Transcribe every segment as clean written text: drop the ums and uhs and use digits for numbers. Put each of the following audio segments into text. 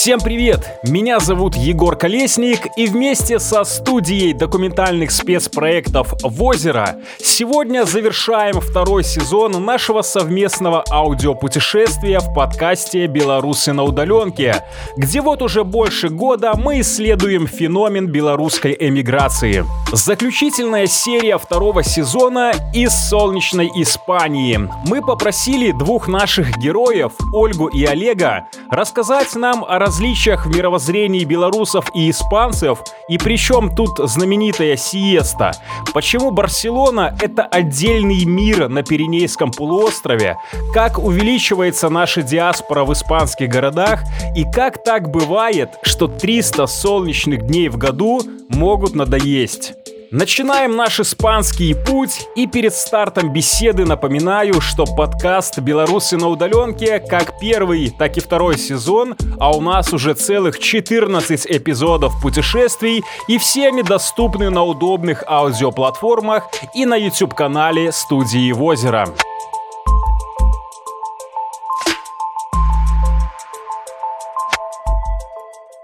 Всем привет! Меня зовут Егор Колесник, и вместе со студией документальных спецпроектов «Возера» сегодня завершаем второй сезон нашего совместного аудиопутешествия в подкасте «Беларусы на удаленке», где вот уже больше года мы исследуем феномен белорусской эмиграции. Заключительная серия второго сезона из солнечной Испании. Мы попросили двух наших героев, Ольгу и Олега, рассказать нам о различиях в мировоззрении белорусов и испанцев, и причем тут знаменитая сиеста. Почему Барселона — это отдельный мир на Пиренейском полуострове, как увеличивается наша диаспора в испанских городах, и как так бывает, что 300 солнечных дней в году могут надоесть. Начинаем наш испанский путь, и перед стартом беседы напоминаю, что подкаст «Беларусы на удаленке» как первый, так и второй сезон, а у нас уже целых 14 эпизодов путешествий, и все они доступны на удобных аудиоплатформах и на YouTube-канале студии «Возера».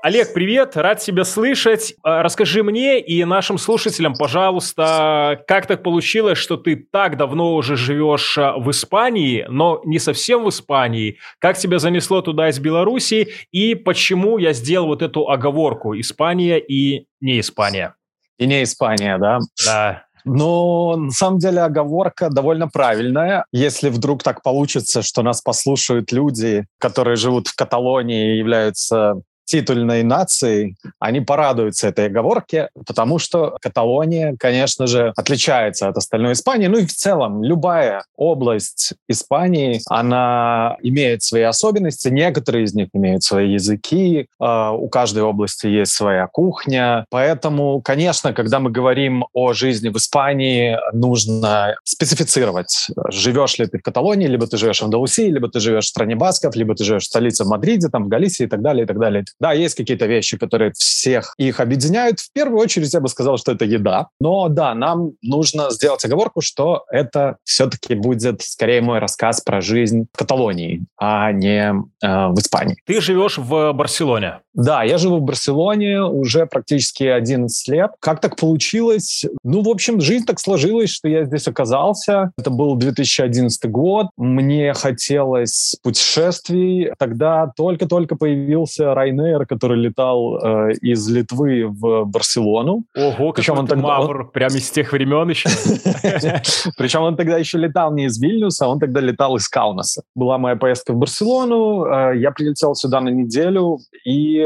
Олег, привет, рад тебя слышать. Расскажи мне и нашим слушателям, пожалуйста, как так получилось, что ты так давно уже живешь в Испании, но не совсем в Испании. Как тебя занесло туда из Беларуси и почему я сделал вот эту оговорку «Испания» и «не Испания». И «не Испания», да? Да. Но на самом деле оговорка довольно правильная. Если вдруг так получится, что нас послушают люди, которые живут в Каталонии и являются титульной нации, они порадуются этой оговорке, потому что Каталония, конечно же, отличается от остальной Испании. Ну и в целом любая область Испании, она имеет свои особенности. Некоторые из них имеют свои языки, у каждой области есть своя кухня. Поэтому, конечно, когда мы говорим о жизни в Испании, нужно специфицировать, живешь ли ты в Каталонии, либо ты живешь в Андалусии, либо ты живешь в стране басков, либо ты живешь в столице в Мадриде, там, в Галисии и так далее, и так далее. Да, есть какие-то вещи, которые всех их объединяют. В первую очередь я бы сказал, что это еда. Но да, нам нужно сделать оговорку, что это все-таки будет скорее мой рассказ про жизнь в Каталонии, а не в Испании. Ты живешь в Барселоне? Да, я живу в Барселоне уже практически 11 лет. Как так получилось? Ну, в общем, жизнь так сложилась, что я здесь оказался. Это был 2011 год. Мне хотелось путешествий. Тогда только-только появился Ryanair, который летал из Литвы в Барселону. Ого, причем он тогда мавр, прямо из тех времен еще. Причем он тогда еще летал не из Вильнюса, он тогда летал из Каунаса. Была моя поездка в Барселону, я прилетел сюда на неделю, и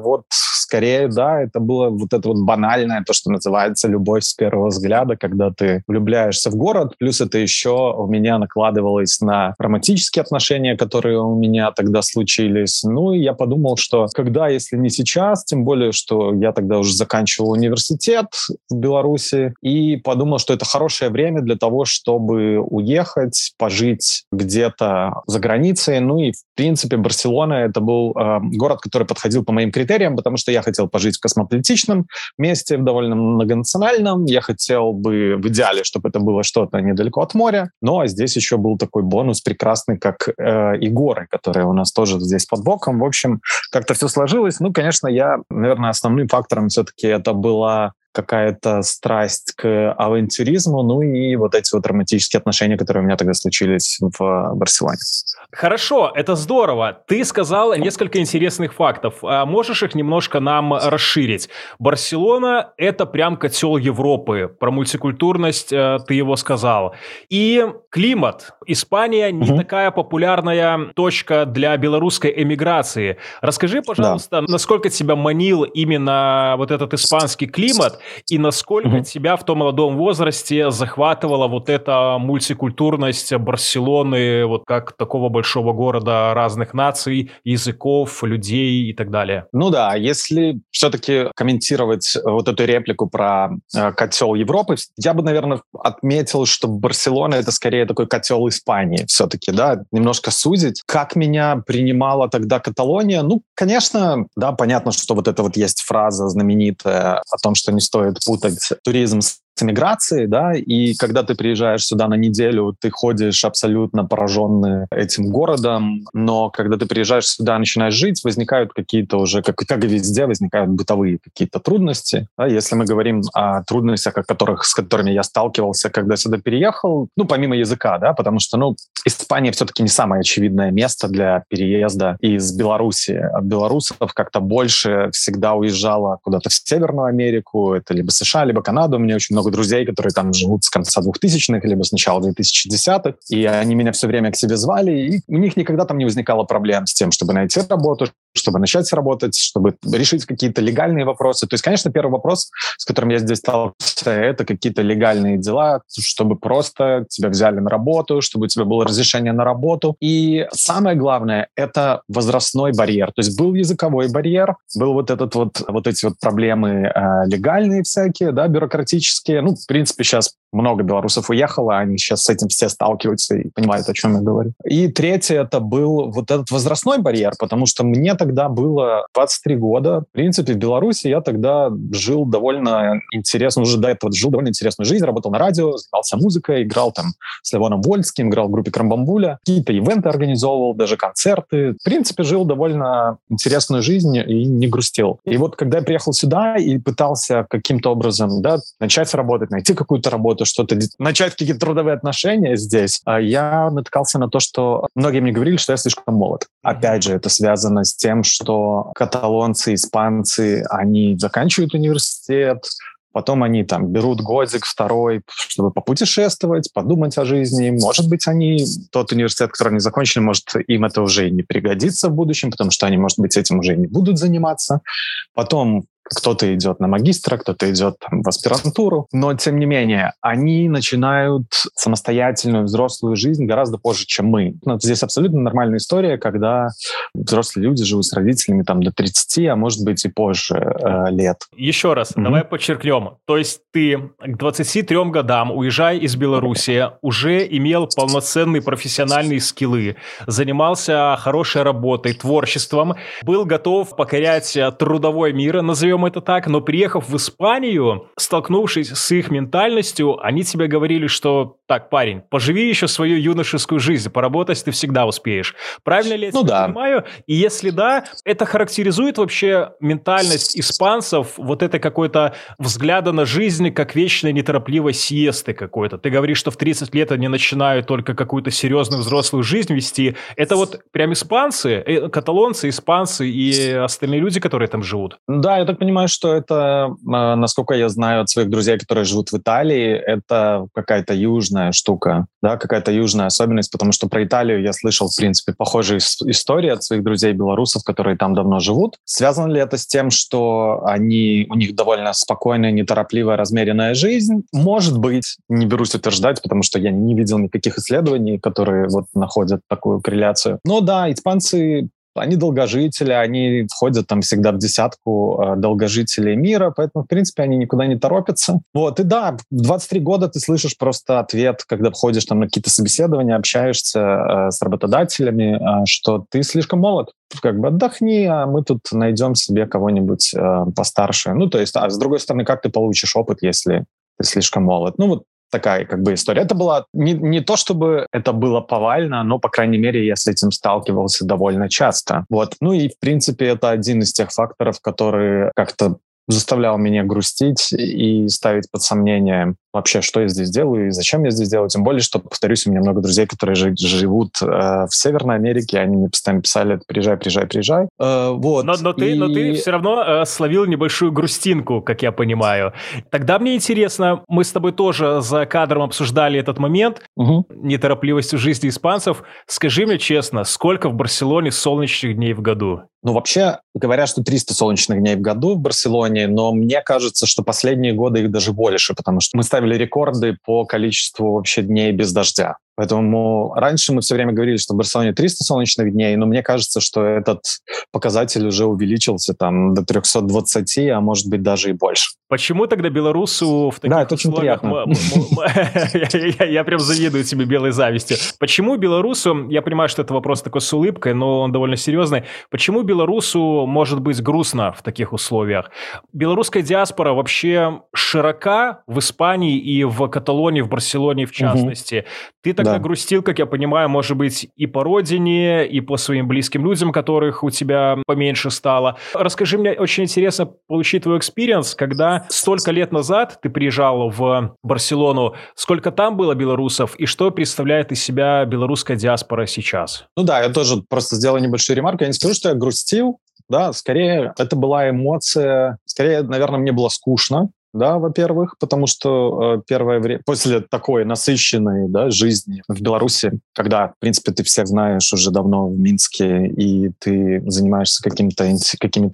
вот скорее, да, это было вот это вот банальное, то, что называется любовь с первого взгляда, когда ты влюбляешься в город, плюс это еще у меня накладывалось на романтические отношения, которые у меня тогда случились. Ну, и я подумал, что когда, если не сейчас, тем более, что я тогда уже заканчивал университет в Беларуси, и подумал, что это хорошее время для того, чтобы уехать, пожить где-то за границей. Ну и, в принципе, Барселона — это был город, который подходил по моим критериям, потому что я хотел пожить в космополитичном месте, в довольно многонациональном. Я хотел бы в идеале, чтобы это было что-то недалеко от моря. Но здесь еще был такой бонус прекрасный, как и горы, которые у нас тоже здесь под боком. В общем, как-то все сложилось. Ну, конечно, я, наверное, основным фактором все-таки это была какая-то страсть к авантюризму, ну и вот эти вот романтические отношения, которые у меня тогда случились в Барселоне. Хорошо, это здорово. Ты сказал несколько интересных фактов. Можешь их немножко нам расширить? Барселона — это прям котел Европы. Про мультикультурность ты его сказал. И климат. Испания не такая популярная точка для белорусской эмиграции. Расскажи, пожалуйста, насколько тебя манил именно вот этот испанский климат, и насколько тебя в том молодом возрасте захватывала вот эта мультикультурность Барселоны, вот как такого большого города разных наций, языков, людей и так далее? Ну да, если все-таки комментировать вот эту реплику про котел Европы, я бы, наверное, отметил, что Барселона — это скорее такой котел Испании все-таки, да, немножко сузить. Как меня принимала тогда Каталония? Ну, конечно, да, понятно, что вот это вот есть фраза знаменитая о том, что не стоит путать туризм с миграции, да, и когда ты приезжаешь сюда на неделю, ты ходишь абсолютно пораженный этим городом, но когда ты приезжаешь сюда, начинаешь жить, возникают какие-то уже, как и везде, возникают бытовые какие-то трудности. Да, если мы говорим о трудностях, с которыми я сталкивался, когда сюда переехал, ну, помимо языка, да, потому что, ну, Испания все-таки не самое очевидное место для переезда из Беларуси. От белорусов как-то больше всегда уезжало куда-то в Северную Америку, это либо США, либо Канада. У меня очень много друзей, которые там живут с конца 2000-х, либо с начала 2010-х, и они меня все время к себе звали, и у них никогда там не возникало проблем с тем, чтобы найти работу, чтобы начать работать, чтобы решить какие-то легальные вопросы. То есть, конечно, первый вопрос, с которым я здесь сталкивался, это какие-то легальные дела, чтобы просто тебя взяли на работу, чтобы у тебя было разрешение на работу. И самое главное, это возрастной барьер. То есть был языковой барьер, был эти проблемы легальные всякие, да, бюрократические. Ну, в принципе, сейчас много белорусов уехало, они сейчас с этим все сталкиваются и понимают, о чем я говорю. И третье, это был этот возрастной барьер, потому что мне тогда было 23 года. В принципе, в Беларуси я тогда жил довольно интересно, уже до этого жил довольно интересную жизнь, работал на радио, занимался музыкой, играл там с Левоном Вольским, играл в группе Крамбамбуля, какие-то ивенты организовывал, даже концерты. В принципе, жил довольно интересную жизнь и не грустил. И вот когда я приехал сюда и пытался каким-то образом, да, начать работать, найти какую-то работу, что-то, начать какие-то трудовые отношения здесь, я натыкался на то, что многие мне говорили, что я слишком молод. Опять же, это связано с тем, что каталонцы, испанцы, они заканчивают университет, потом они там берут годик, второй, чтобы попутешествовать, подумать о жизни. Может быть, они тот университет, который они закончили, может, им это уже и не пригодится в будущем, потому что они, может быть, этим уже и не будут заниматься. Потом кто-то идет на магистра, кто-то идет там в аспирантуру. Но, тем не менее, они начинают самостоятельную взрослую жизнь гораздо позже, чем мы. Здесь абсолютно нормальная история, когда взрослые люди живут с родителями там, до 30, а может быть и позже лет. Еще раз, давай подчеркнем. То есть ты к 23 годам, уезжая из Беларуси, уже имел полноценные профессиональные скиллы, занимался хорошей работой, творчеством, был готов покорять трудовой мир, назовем это так, но приехав в Испанию, столкнувшись с их ментальностью, они тебе говорили, что так, парень, поживи еще свою юношескую жизнь, поработать ты всегда успеешь. Правильно ли я тебя понимаю? И если да, это характеризует вообще ментальность испанцев, вот это какой-то взгляда на жизнь, как вечной неторопливой сиесты какой-то. Ты говоришь, что в 30 лет они начинают только какую-то серьезную взрослую жизнь вести. Это вот прям испанцы, каталонцы, испанцы и остальные люди, которые там живут. Да, я так понимаю, что это, насколько я знаю от своих друзей, которые живут в Италии, это какая-то южная штука, да, какая-то южная особенность, потому что про Италию я слышал, в принципе, похожие истории от своих друзей-белорусов, которые там давно живут. Связано ли это с тем, что у них довольно спокойная, неторопливая, размеренная жизнь? Может быть, не берусь утверждать, потому что я не видел никаких исследований, которые вот находят такую корреляцию. Но да, испанцы... Они долгожители, они входят там всегда в десятку долгожителей мира, поэтому, в принципе, они никуда не торопятся. Вот, и да, в 23 года ты слышишь просто ответ, когда входишь там на какие-то собеседования, общаешься с работодателями, что ты слишком молод. Как бы отдохни, а мы тут найдем себе кого-нибудь постарше. Ну, то есть, а с другой стороны, как ты получишь опыт, если ты слишком молод? Ну, вот такая как бы история. Это была не то, чтобы это было повально, но, по крайней мере, я с этим сталкивался довольно часто. Вот. Ну и, в принципе, это один из тех факторов, которые как-то заставлял меня грустить и ставить под сомнение вообще, что я здесь делаю и зачем я здесь делаю. Тем более, что, повторюсь, у меня много друзей, которые живут в Северной Америке, они мне постоянно писали: приезжай. Вот. Но ты все равно словил небольшую грустинку, как я понимаю. Тогда мне интересно, мы с тобой тоже за кадром обсуждали этот момент, неторопливость в жизни испанцев. Скажи мне честно, сколько в Барселоне солнечных дней в году? Ну, вообще, говорят, что 300 солнечных дней в году в Барселоне, но мне кажется, что последние годы их даже больше, потому что мы ставили рекорды по количеству вообще дней без дождя. Поэтому раньше мы все время говорили, что в Барселоне 300 солнечных дней, но мне кажется, что этот показатель уже увеличился там до 320, а может быть даже и больше. Почему тогда белорусу в таких условиях... Я прям завидую тебе белой завистью. Почему белорусу, я понимаю, что это вопрос такой с улыбкой, но он довольно серьезный, почему белорусу может быть грустно в таких условиях? Белорусская диаспора вообще широка в Испании и в Каталонии, в Барселоне в частности. Ты тогда грустил, как я понимаю, может быть, и по родине, и по своим близким людям, которых у тебя поменьше стало. Расскажи мне, очень интересно получить твой экспириенс, когда столько лет назад ты приезжал в Барселону, сколько там было белорусов, и что представляет из себя белорусская диаспора сейчас? Ну да, я тоже просто сделаю небольшую ремарку. Я не скажу, что я грустил, да, скорее это была эмоция, скорее, наверное, мне было скучно. Да, во-первых, потому что первое время, после такой насыщенной жизни в Беларуси, когда, в принципе, ты всех знаешь уже давно в Минске, и ты занимаешься какими-то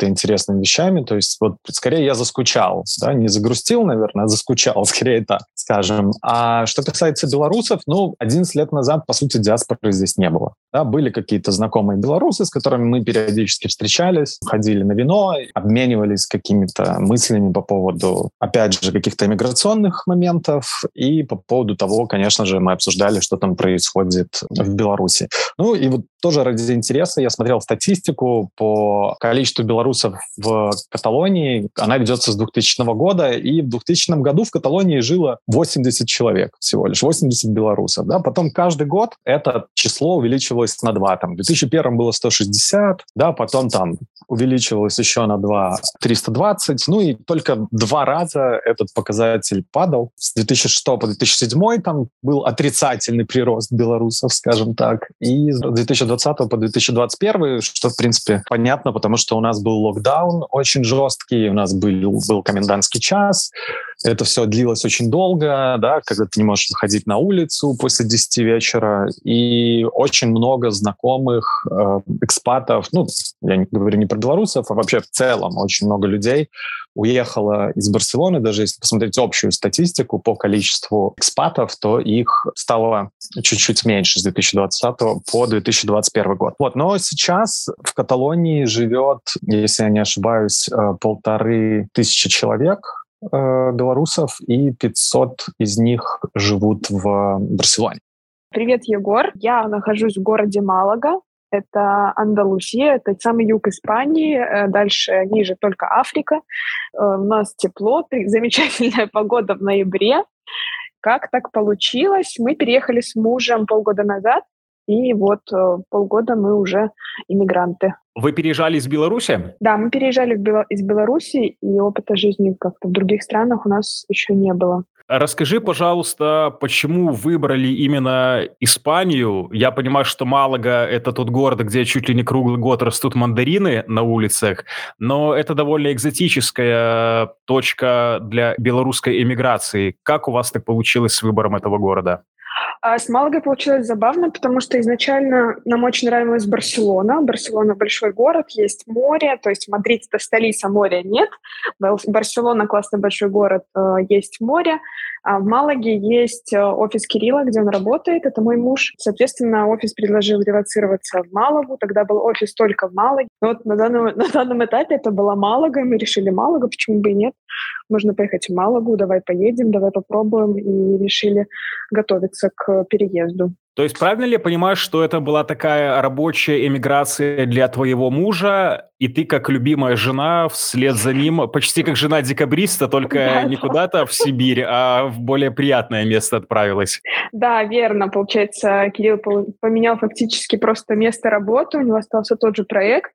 интересными вещами, то есть вот скорее я заскучал, не загрустил, наверное, а заскучал, скорее так, скажем. А что касается белорусов, 11 лет назад, по сути, диаспоры здесь не было. Да, были какие-то знакомые белорусы, с которыми мы периодически встречались, ходили на вино, обменивались какими-то мыслями по поводу, опять же, каких-то иммиграционных моментов и по поводу того, конечно же, мы обсуждали, что там происходит в Беларуси. Ну и вот тоже ради интереса я смотрел статистику по количеству белорусов в Каталонии. Она ведется с 2000 года, и в 2000 году в Каталонии жило 80 человек всего лишь, 80 белорусов. Да? Потом каждый год это число увеличивалось на 2. Там, в 2001 было 160, да? Потом там увеличивалось еще на 2, 320. Ну и только 2 раза этот показатель падал. С 2006 по 2007 там был отрицательный прирост белорусов, скажем так. И с 2020 по 2021, что, в принципе, понятно, потому что у нас был локдаун очень жесткий, у нас был комендантский час. Это все длилось очень долго, да, когда ты не можешь выходить на улицу после 10 вечера. И очень много знакомых экспатов, я не говорю не про белорусов, а вообще в целом очень много людей уехало из Барселоны. Даже если посмотреть общую статистику по количеству экспатов, то их стало чуть-чуть меньше с 2020 по 2021 год. Но сейчас в Каталонии живет, если я не ошибаюсь, 1500 человек, белорусов, и 500 из них живут в Барселоне. Привет, Егор. Я нахожусь в городе Малага. Это Андалусия, это самый юг Испании, дальше ниже только Африка. У нас тепло, замечательная погода в ноябре. Как так получилось? Мы переехали с мужем полгода назад, и вот полгода мы уже иммигранты. Вы переезжали из Беларуси? Да, мы переезжали из Беларуси, и опыта жизни как-то в других странах у нас еще не было. Расскажи, пожалуйста, почему выбрали именно Испанию? Я понимаю, что Малага – это тот город, где чуть ли не круглый год растут мандарины на улицах, но это довольно экзотическая точка для белорусской эмиграции. Как у вас так получилось с выбором этого города? С Малагой получилось забавно, потому что изначально нам очень нравилась Барселона. Барселона – большой город, есть море, то есть Мадрид – это столица, моря нет. Барселона – классный большой город, есть море. А в Малаге есть офис Кирилла, где он работает, это мой муж. Соответственно, офис предложил релоцироваться в Малагу, тогда был офис только в Малаге. Но вот на данном этапе это была Малага, мы решили Малага, почему бы и нет. Можно поехать в Малагу, давай поедем, давай попробуем, и решили готовиться к переезду. То есть правильно ли я понимаю, что это была такая рабочая эмиграция для твоего мужа, и ты как любимая жена вслед за ним, почти как жена декабриста, только не куда-то в Сибирь, а в более приятное место отправилась? Да, верно. Получается, Кирилл поменял фактически просто место работы, у него остался тот же проект.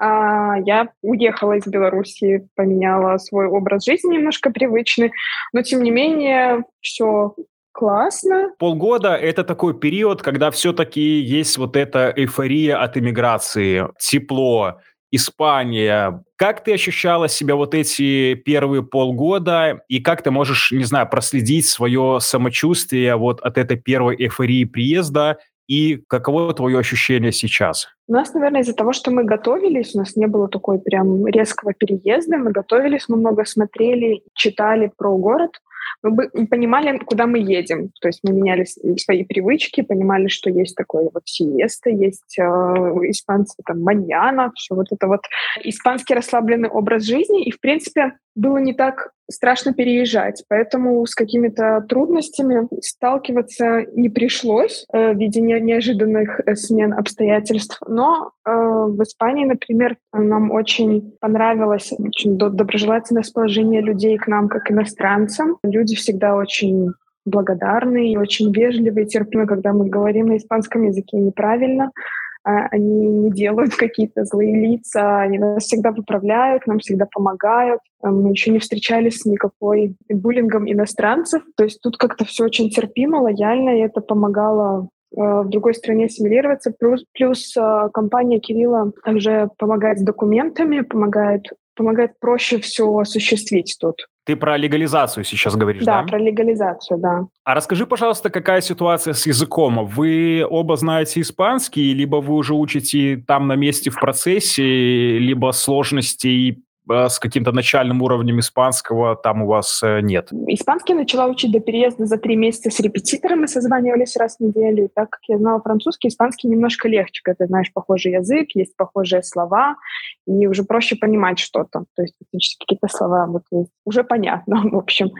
Я уехала из Беларуси, поменяла свой образ жизни, немножко привычный, но тем не менее все... Классно. Полгода – это такой период, когда все-таки есть вот эта эйфория от эмиграции, тепло, Испания. Как ты ощущала себя вот эти первые полгода, и как ты можешь, не знаю, проследить свое самочувствие вот от этой первой эйфории приезда? И каково твое ощущение сейчас? У нас, наверное, из-за того, что мы готовились, у нас не было такой прям резкого переезда, мы готовились, мы много смотрели, читали про город, мы бы понимали, куда мы едем. То есть мы меняли свои привычки, понимали, что есть такое вот сиеста, есть испанцы там маньяна, все вот это вот. Испанский расслабленный образ жизни, и, в принципе, было не так страшно переезжать, поэтому с какими-то трудностями сталкиваться не пришлось в виде неожиданных смен обстоятельств. Но в Испании, например, нам очень понравилось очень доброжелательное расположение людей к нам, как иностранцам. Люди всегда очень благодарны и очень вежливы и терпимы, когда мы говорим на испанском языке неправильно. Они не делают какие-то злые лица, они нас всегда поправляют, нам всегда помогают. Мы еще не встречались с никакой буллингом иностранцев. То есть тут как-то все очень терпимо, лояльно, и это помогало в другой стране ассимилироваться. Плюс компания Кирилла уже помогает с документами, помогает проще все осуществить тут. Ты про легализацию сейчас говоришь, да? Да, про легализацию, да. А расскажи, пожалуйста, какая ситуация с языком? Вы оба знаете испанский, либо вы уже учите там на месте в процессе, либо сложностей с каким-то начальным уровнем испанского там у вас нет? Испанский начала учить до переезда за 3 месяца с репетитором, мы созванивались раз в неделю. И так как я знала французский, испанский немножко легче, когда ты знаешь похожий язык, есть похожие слова, и уже проще понимать что-то. То есть фактически какие-то слова вот, уже понятно, в общем.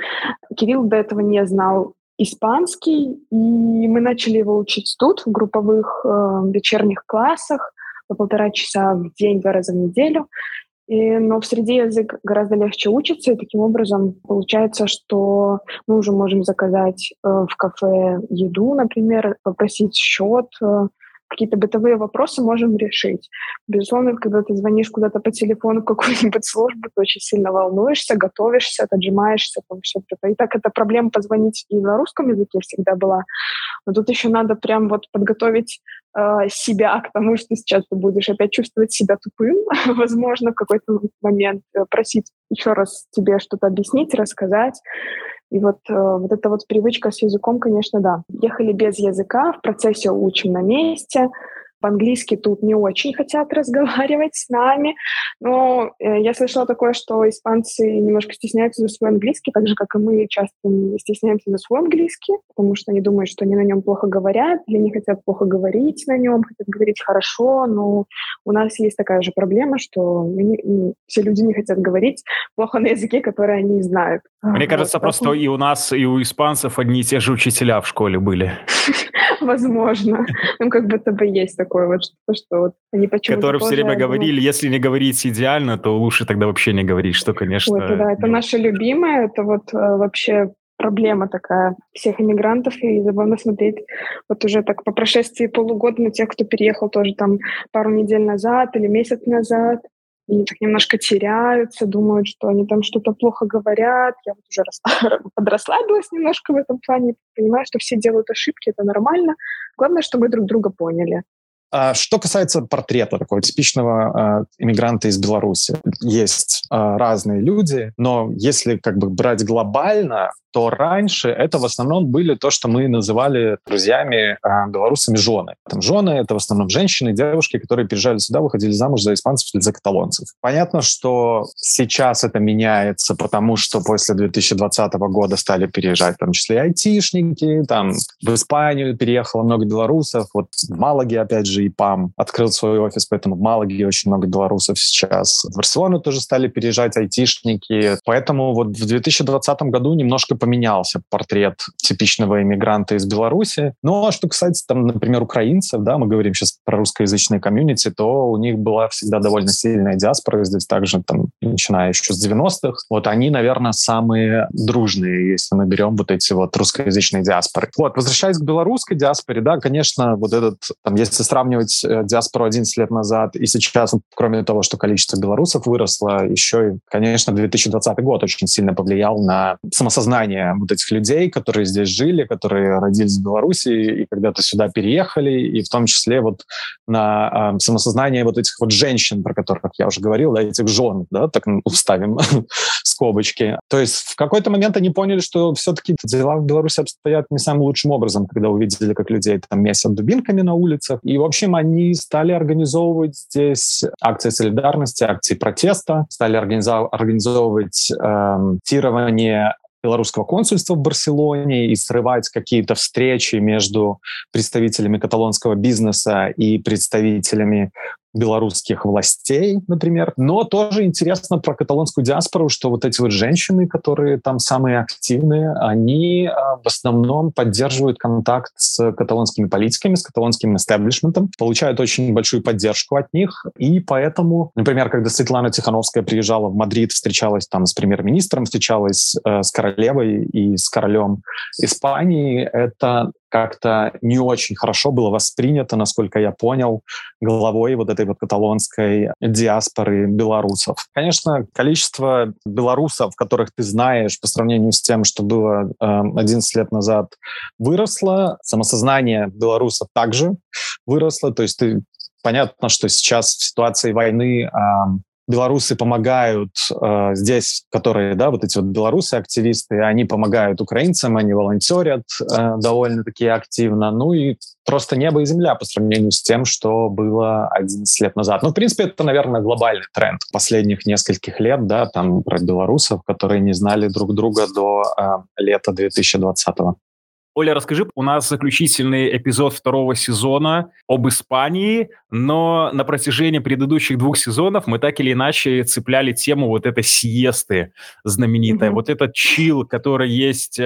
Кирилл до этого не знал испанский, и мы начали его учить тут, в групповых вечерних классах, по 1,5 часа в день, 2 раза в неделю. Но в среде язык гораздо легче учится, и таким образом получается, что мы уже можем заказать в кафе еду, например, попросить счет, какие-то бытовые вопросы можем решить. Безусловно, когда ты звонишь куда-то по телефону в какую-нибудь службу, ты очень сильно волнуешься, готовишься, отжимаешься, там все это. И так эта проблема позвонить и на русском языке всегда была. Но тут еще надо прям вот подготовить себя к тому, что сейчас ты будешь опять чувствовать себя тупым, возможно, в какой-то момент просить еще раз тебе что-то объяснить, рассказать. И вот эта вот привычка с языком, конечно, да. Ехали без языка, в процессе учим на месте. По-английски тут не очень хотят разговаривать с нами. Но я слышала такое, что испанцы немножко стесняются за свой английский, так же, как и мы часто стесняемся за свой английский, потому что они думают, что они на нем плохо говорят, или не хотят плохо говорить на нем, хотят говорить хорошо, но у нас есть такая же проблема, что все люди не хотят говорить плохо на языке, который они знают. Мне кажется, просто и у нас, и у испанцев одни и те же учителя в школе были. Возможно. Ну, как будто бы есть такое вот, что вот они почему-то... Которые все время говорили, если не говорить идеально, то лучше тогда вообще не говорить, что, конечно... Вот, да, это наше любимое, это вот вообще проблема такая всех иммигрантов, и забавно смотреть вот уже так по прошествии полугода на тех, кто переехал тоже там пару недель назад или месяц назад. Они так немножко теряются, думают, что они там что-то плохо говорят. Я вот уже подрасслабилась немножко в этом плане, понимаю, что все делают ошибки, это нормально. Главное, что мы друг друга поняли. Что касается портрета такого типичного иммигранта из Беларуси, есть разные люди, но если как бы брать глобально, то раньше это в основном были то, что мы называли друзьями белорусами жены. Там жены — это в основном женщины, девушки, которые переезжали сюда, выходили замуж за испанцев или за каталонцев. Понятно, что сейчас это меняется, потому что после 2020 года стали переезжать в том числе и айтишники, там в Испанию переехало много белорусов, вот в Малаге, опять же, ИПАМ открыл свой офис, поэтому в Малаге очень много белорусов сейчас. В Барселону тоже стали переезжать айтишники. Поэтому вот в 2020 году немножко поменялся портрет типичного иммигранта из Беларуси. Ну, а что касается, там, например, украинцев, да, мы говорим сейчас про русскоязычные комьюнити, то у них была всегда довольно сильная диаспора. Здесь также, там, начиная еще с 90-х. Вот они, наверное, самые дружные, если мы берем вот эти вот русскоязычные диаспоры. Вот, возвращаясь к белорусской диаспоре, да, конечно, вот этот, там, если сравнивать диаспору 11 лет назад и сейчас, кроме того, что количество белорусов выросло, еще и, конечно, 2020 год очень сильно повлиял на самосознание вот этих людей, которые здесь жили, которые родились в Беларуси и когда-то сюда переехали, и в том числе вот на самосознание вот этих вот женщин, про которых я уже говорил, да, этих жен, да, так вставим скобочки. То есть в какой-то момент они поняли, что все-таки дела в Беларуси обстоят не самым лучшим образом, когда увидели, как людей там месят дубинками на улицах, и в общем, они стали организовывать здесь акции солидарности, акции протеста, стали организовывать тирование белорусского консульства в Барселоне и срывать какие-то встречи между представителями каталонского бизнеса и представителями белорусских властей, например. Но тоже интересно про каталонскую диаспору, что вот эти вот женщины, которые там самые активные, они в основном поддерживают контакт с каталонскими политиками, с каталонским истеблишментом, получают очень большую поддержку от них. И поэтому, например, когда Светлана Тихановская приезжала в Мадрид, встречалась там с премьер-министром, встречалась с королевой и с королем Испании, это как-то не очень хорошо было воспринято, насколько я понял, главой вот этой вот каталонской диаспоры белорусов. Конечно, количество белорусов, которых ты знаешь, по сравнению с тем, что было 11 лет назад, выросло. Самосознание белорусов также выросло. То есть понятно, что сейчас в ситуации войны белорусы помогают здесь, которые, да, вот эти вот белорусы-активисты, они помогают украинцам, они волонтерят довольно-таки активно. Ну и просто небо и земля по сравнению с тем, что было 11 лет назад. Ну, в принципе, это, наверное, глобальный тренд последних нескольких лет, да, там про белорусов, которые не знали друг друга до лета 2020-го. Оля, расскажи, у нас заключительный эпизод второго сезона об Испании, но на протяжении предыдущих двух сезонов мы так или иначе цепляли тему вот этой сиесты знаменитой, вот этот чил, который есть,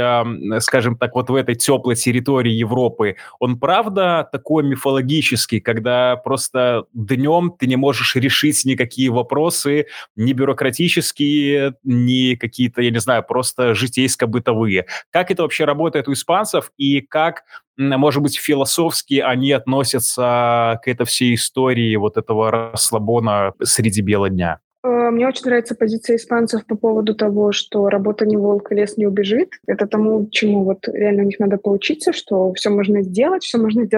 скажем так, вот в этой теплой территории Европы. Он правда такой мифологический, когда просто днем ты не можешь решить никакие вопросы, ни бюрократические, ни какие-то, я не знаю, просто житейско-бытовые. Как это вообще работает у испанцев? И как, может быть, философски они относятся к этой всей истории вот этого расслабона среди бела дня? Мне очень нравится позиция испанцев по поводу того, что работа не волк, лес не убежит. Это тому, чему вот реально у них надо поучиться, что все можно сделать сегодня,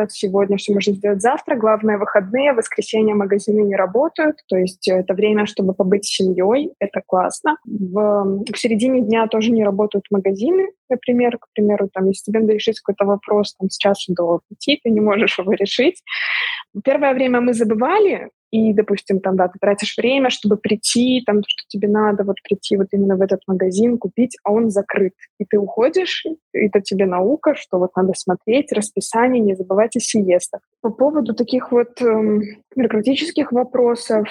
все можно сделать завтра. Главное, выходные, в воскресенье магазины не работают. То есть это время, чтобы побыть с семьей. Это классно. В середине дня тоже не работают магазины, например. К примеру, там, если тебе надо решить какой-то вопрос там, с часу до 5, ты не можешь его решить. Первое время мы забывали, и, допустим, там, да, ты тратишь время, чтобы прийти, там, то, что тебе надо, вот прийти вот именно в этот магазин, купить, а он закрыт. И ты уходишь, и это тебе наука, что вот надо смотреть расписание, не забывать о сиестах. По поводу таких вот бюрократических вопросов,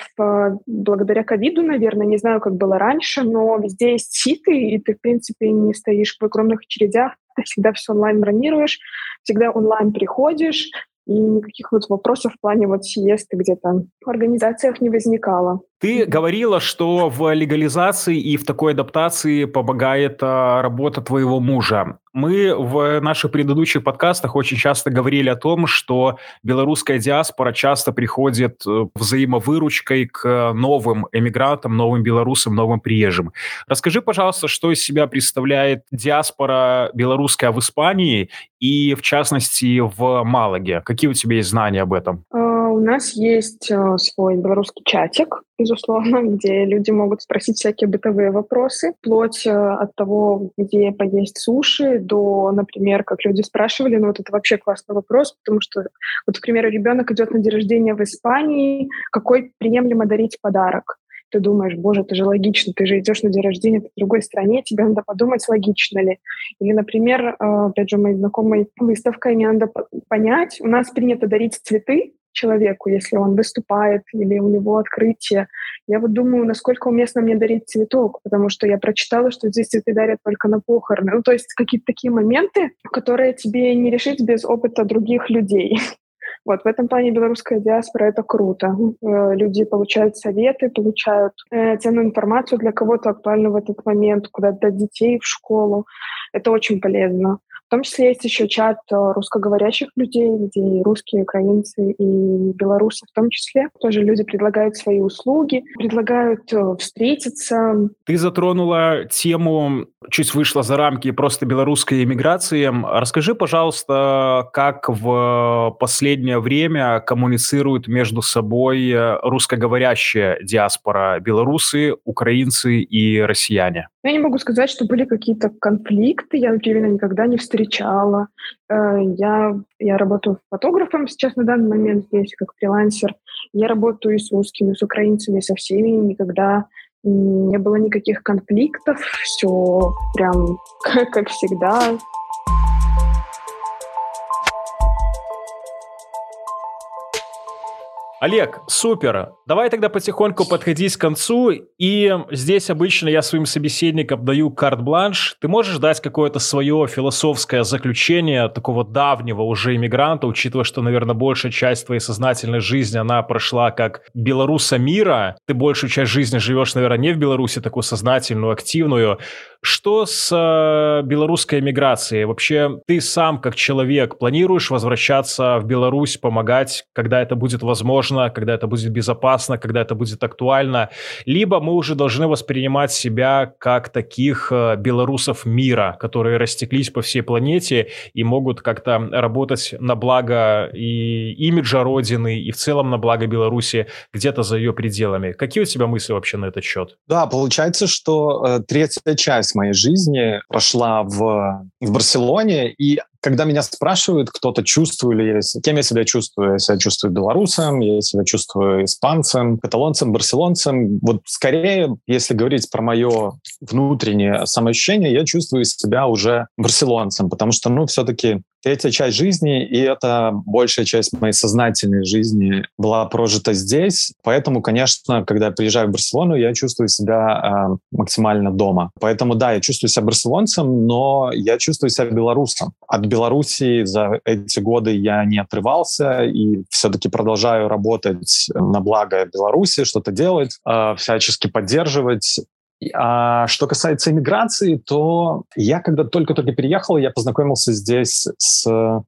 благодаря ковиду, наверное, не знаю, как было раньше, но везде есть ситы, и ты, в принципе, не стоишь в огромных очередях, ты всегда все онлайн бронируешь, всегда онлайн приходишь, и никаких вот вопросов в плане вот сиесты где-то в организациях не возникало. Ты говорила, что в легализации и в такой адаптации помогает работа твоего мужа. Мы в наших предыдущих подкастах очень часто говорили о том, что белорусская диаспора часто приходит взаимовыручкой к новым эмигрантам, новым белорусам, новым приезжим. Расскажи, пожалуйста, что из себя представляет диаспора белорусская в Испании и, в частности, в Малаге. Какие у тебя есть знания об этом? У нас есть свой белорусский чатик, безусловно, где люди могут спросить всякие бытовые вопросы, вплоть от того, где поесть суши, до, например, как люди спрашивали, ну вот это вообще классный вопрос, потому что, вот, к примеру, ребенок идет на день рождения в Испании, какой приемлемо дарить подарок? Ты думаешь, боже, это же логично, ты же идешь на день рождения в другой стране, тебе надо подумать, логично ли. Или, например, опять же, моей знакомой выставкой мне надо понять, у нас принято дарить цветы человеку, если он выступает или у него открытие. Я вот думаю, насколько уместно мне дарить цветок, потому что я прочитала, что здесь цветы дарят только на похороны. Ну, то есть какие-то такие моменты, которые тебе не решить без опыта других людей. Вот, в этом плане белорусская диаспора — это круто. Люди получают советы, получают ценную информацию для кого-то актуальную в этот момент, куда-то детей в школу. Это очень полезно. В том числе есть еще чат русскоговорящих людей, где и русские, украинцы, и белорусы в том числе. Тоже люди предлагают свои услуги, предлагают встретиться. Ты затронула тему, чуть вышла за рамки просто белорусской эмиграции. Расскажи, пожалуйста, как в последнее время коммуницируют между собой русскоговорящая диаспора белорусы, украинцы и россияне? Я не могу сказать, что были какие-то конфликты. Я, например, никогда не встречала. Я работаю фотографом сейчас на данный момент здесь, как фрилансер. Я работаю и с русскими, и с украинцами, со всеми. Никогда Не было никаких конфликтов, все прям как всегда. Олег, супер. Давай тогда потихоньку подходить к концу. И здесь обычно я своим собеседникам даю карт-бланш. Ты можешь дать какое-то свое философское заключение такого давнего уже иммигранта, учитывая, что, наверное, большая часть твоей сознательной жизни, она прошла как белоруса мира. Ты большую часть жизни живешь, наверное, не в Беларуси, такую сознательную, активную. Что с белорусской эмиграцией? Вообще, ты сам как человек планируешь возвращаться в Беларусь, помогать, когда это будет возможно? Когда это будет безопасно, когда это будет актуально, либо мы уже должны воспринимать себя как таких белорусов мира, которые растеклись по всей планете и могут как-то работать на благо и имиджа Родины, и в целом на благо Беларуси где-то за ее пределами. Какие у тебя мысли вообще на этот счет? Да, получается, что третья часть моей жизни прошла в Барселоне, и когда меня спрашивают, кто-то чувствую ли я, кем я себя чувствую белорусом, я себя чувствую испанцем, каталонцем, барселонцем. Вот скорее, если говорить про мое внутреннее самоощущение, я чувствую себя уже барселонцем, потому что, все-таки третья часть жизни, и это большая часть моей сознательной жизни была прожита здесь. Поэтому, конечно, когда я приезжаю в Барселону, я чувствую себя максимально дома. Поэтому, да, я чувствую себя барселонцем, но я чувствую себя белорусом. От Беларуси за эти годы я не отрывался и все-таки продолжаю работать на благо Беларуси, что-то делать, всячески поддерживать. А что касается иммиграции, то я когда только-только переехал, я познакомился здесь с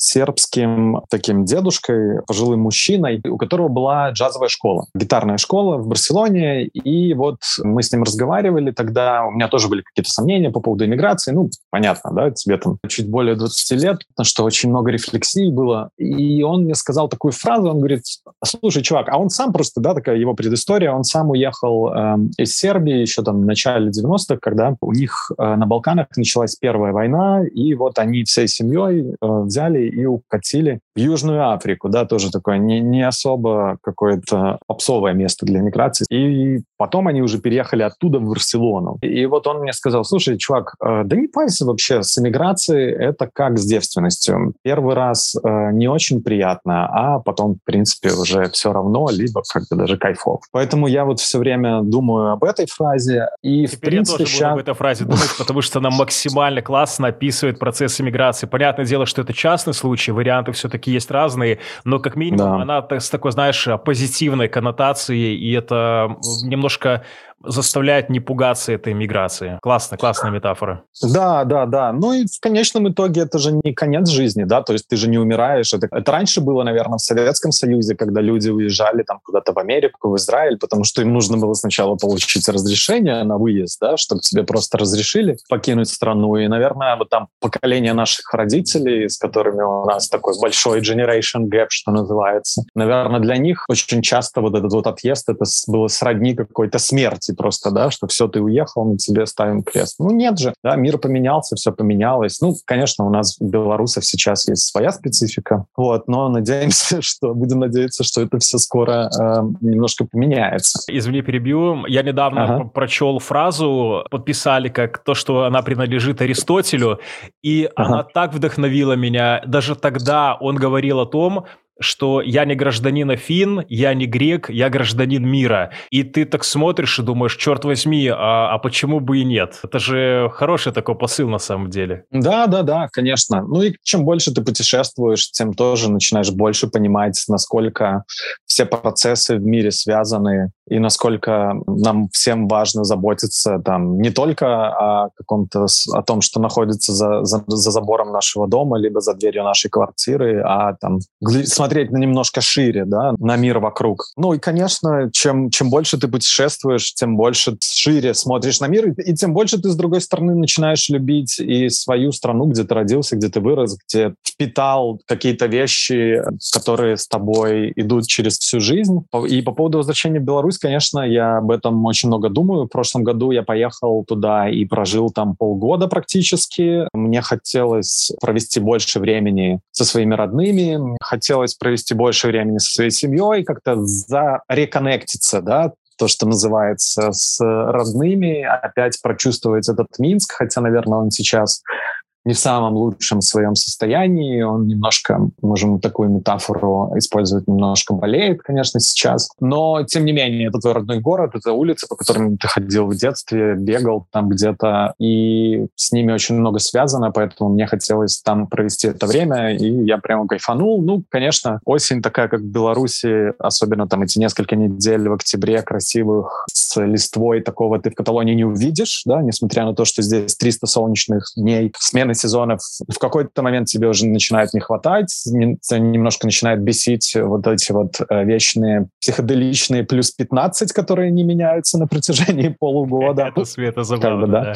сербским таким дедушкой, пожилым мужчиной, у которого была джазовая школа, гитарная школа в Барселоне, и вот мы с ним разговаривали тогда, у меня тоже были какие-то сомнения по поводу иммиграции, понятно, да, тебе там чуть более 20 лет, потому что очень много рефлексий было, и он мне сказал такую фразу, он говорит, слушай, чувак, а он сам просто, да, такая его предыстория, он сам уехал из Сербии еще там в начале 90-х, когда у них на Балканах началась первая война, и вот они всей семьей взяли и укатили в Южную Африку, да, тоже такое не особо какое-то попсовое место для миграции. И потом они уже переехали оттуда в Барселону. И вот он мне сказал, слушай, чувак, да не парься вообще, с эмиграцией это как с девственностью. Первый раз не очень приятно, а потом, в принципе, уже все равно, либо как-то даже кайфово. Поэтому я вот все время думаю об этой фразе. И теперь в принципе, я тоже буду об этой фразе думать, потому что она максимально классно описывает процесс эмиграции. Понятное дело, что это частный случаи, варианты все-таки есть разные, но как минимум она с такой, знаешь, позитивной коннотацией, и это немножко заставляет не пугаться этой миграции. Классно, классная метафора. Да. Ну и в конечном итоге это же не конец жизни, да, то есть ты же не умираешь. Это раньше было, наверное, в Советском Союзе, когда люди уезжали там куда-то в Америку, в Израиль, потому что им нужно было сначала получить разрешение на выезд, да, чтобы тебе просто разрешили покинуть страну. И, наверное, вот там поколение наших родителей, с которыми у нас такой большой generation gap, что называется, наверное, для них очень часто вот этот вот отъезд, это было сродни какой-то смерти. Просто, да, что все, ты уехал, мы тебе ставим крест. Нет же, да, мир поменялся, все поменялось. Конечно, у нас, белорусов, сейчас есть своя специфика, но будем надеяться, что это все скоро немножко поменяется. Извини, перебью. Я недавно прочел фразу, подписали как то, что она принадлежит Аристотелю, и она так вдохновила меня. Даже тогда он говорил о том, что я не гражданин Афин, я не грек, я гражданин мира. И ты так смотришь и думаешь, черт возьми, а почему бы и нет? Это же хороший такой посыл на самом деле. Да, конечно. И чем больше ты путешествуешь, тем тоже начинаешь больше понимать, насколько все процессы в мире связаны и насколько нам всем важно заботиться там не только о том, что находится за забором нашего дома, либо за дверью нашей квартиры, а там смотреть на немножко шире, да, на мир вокруг. И, конечно, чем больше ты путешествуешь, тем больше шире смотришь на мир, и тем больше ты, с другой стороны, начинаешь любить и свою страну, где ты родился, где ты вырос, где впитал какие-то вещи, которые с тобой идут через всю жизнь. И по поводу возвращения в Беларусь, конечно, я об этом очень много думаю. В прошлом году я поехал туда и прожил там полгода практически. Мне хотелось провести больше времени со своими родными, хотелось провести больше времени со своей семьей, как-то зареконнектиться, да, то, что называется, с родными, опять прочувствовать этот Минск, хотя, наверное, он сейчас не в самом лучшем своем состоянии, он немножко, можем такую метафору использовать, немножко болеет, конечно, сейчас, но, тем не менее, это твой родной город, это улица, по которым ты ходил в детстве, бегал там где-то, и с ними очень много связано, поэтому мне хотелось там провести это время, и я прямо кайфанул. Ну, конечно, осень такая, как в Беларуси, особенно там эти несколько недель в октябре красивых с листвой, такого ты в Каталонии не увидишь, да, несмотря на то, что здесь 300 солнечных дней, смена сезонов, в какой-то момент тебе уже начинает не хватать, немножко начинает бесить вот эти вот вечные психоделичные плюс 15, которые не меняются на протяжении полугода. Это светозабавно, как бы, да.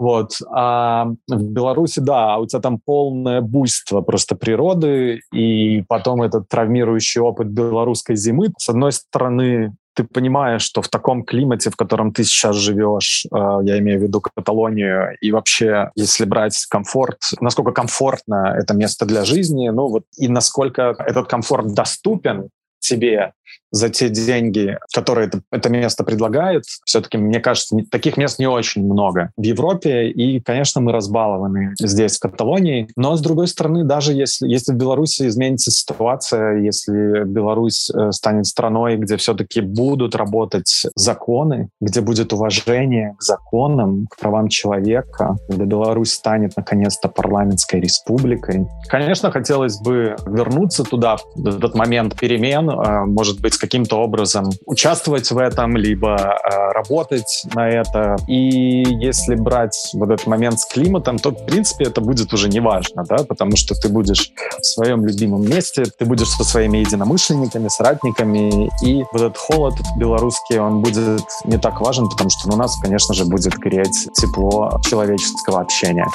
Вот. А в Беларуси, да, у тебя там полное буйство просто природы, и потом этот травмирующий опыт белорусской зимы. С одной стороны, ты понимаешь, что в таком климате, в котором ты сейчас живешь, я имею в виду Каталонию, и вообще, если брать комфорт, насколько комфортно это место для жизни, ну вот и насколько этот комфорт доступен тебе за те деньги, которые это место предлагает. Все-таки, мне кажется, таких мест не очень много в Европе, и, конечно, мы разбалованы здесь, в Каталонии. Но, с другой стороны, даже если в Беларуси изменится ситуация, если Беларусь станет страной, где все-таки будут работать законы, где будет уважение к законам, к правам человека, где Беларусь станет, наконец-то, парламентской республикой. Конечно, хотелось бы вернуться туда, в этот момент перемен, может быть, каким-то образом участвовать в этом, либо работать на это. И если брать вот этот момент с климатом, то, в принципе, это будет уже неважно, да, потому что ты будешь в своем любимом месте, ты будешь со своими единомышленниками, соратниками, и вот этот холод белорусский, он будет не так важен, потому что у нас, конечно же, будет греть тепло человеческого общения.